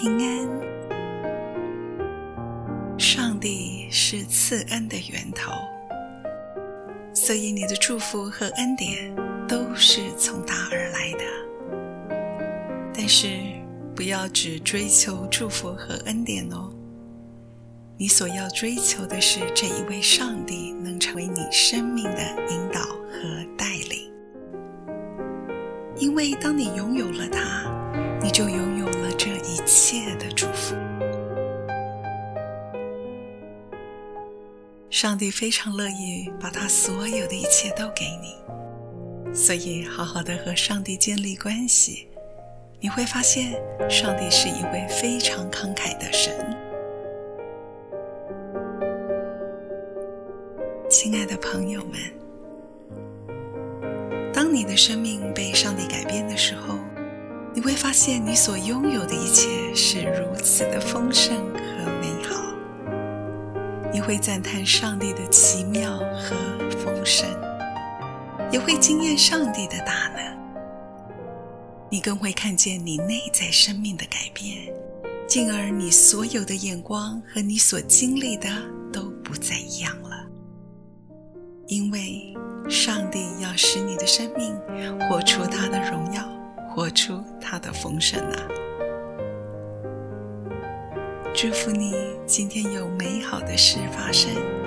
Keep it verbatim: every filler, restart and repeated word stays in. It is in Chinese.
平安。上帝是赐恩的源头，所以你的祝福和恩典都是从他而来的。但是不要只追求祝福和恩典哦，你所要追求的是这一位上帝能成为你生命的引导和带领。因为当你拥有了他，你就拥有了这一切的祝福。上帝非常乐意把他所有的一切都给你，所以好好的和上帝建立关系，你会发现上帝是一位非常慷慨的神。亲爱的朋友们，当你的生命被上帝改变的时候，你会发现你所拥有的一切是如此的丰盛和美好，你会赞叹上帝的奇妙和丰盛，也会惊艳上帝的大能。你更会看见你内在生命的改变，进而你所有的眼光和你所经历的都不再一样了，因为上帝要使你的生命活出他的荣耀，活出他的丰盛啊！祝福你今天有美好的事发生。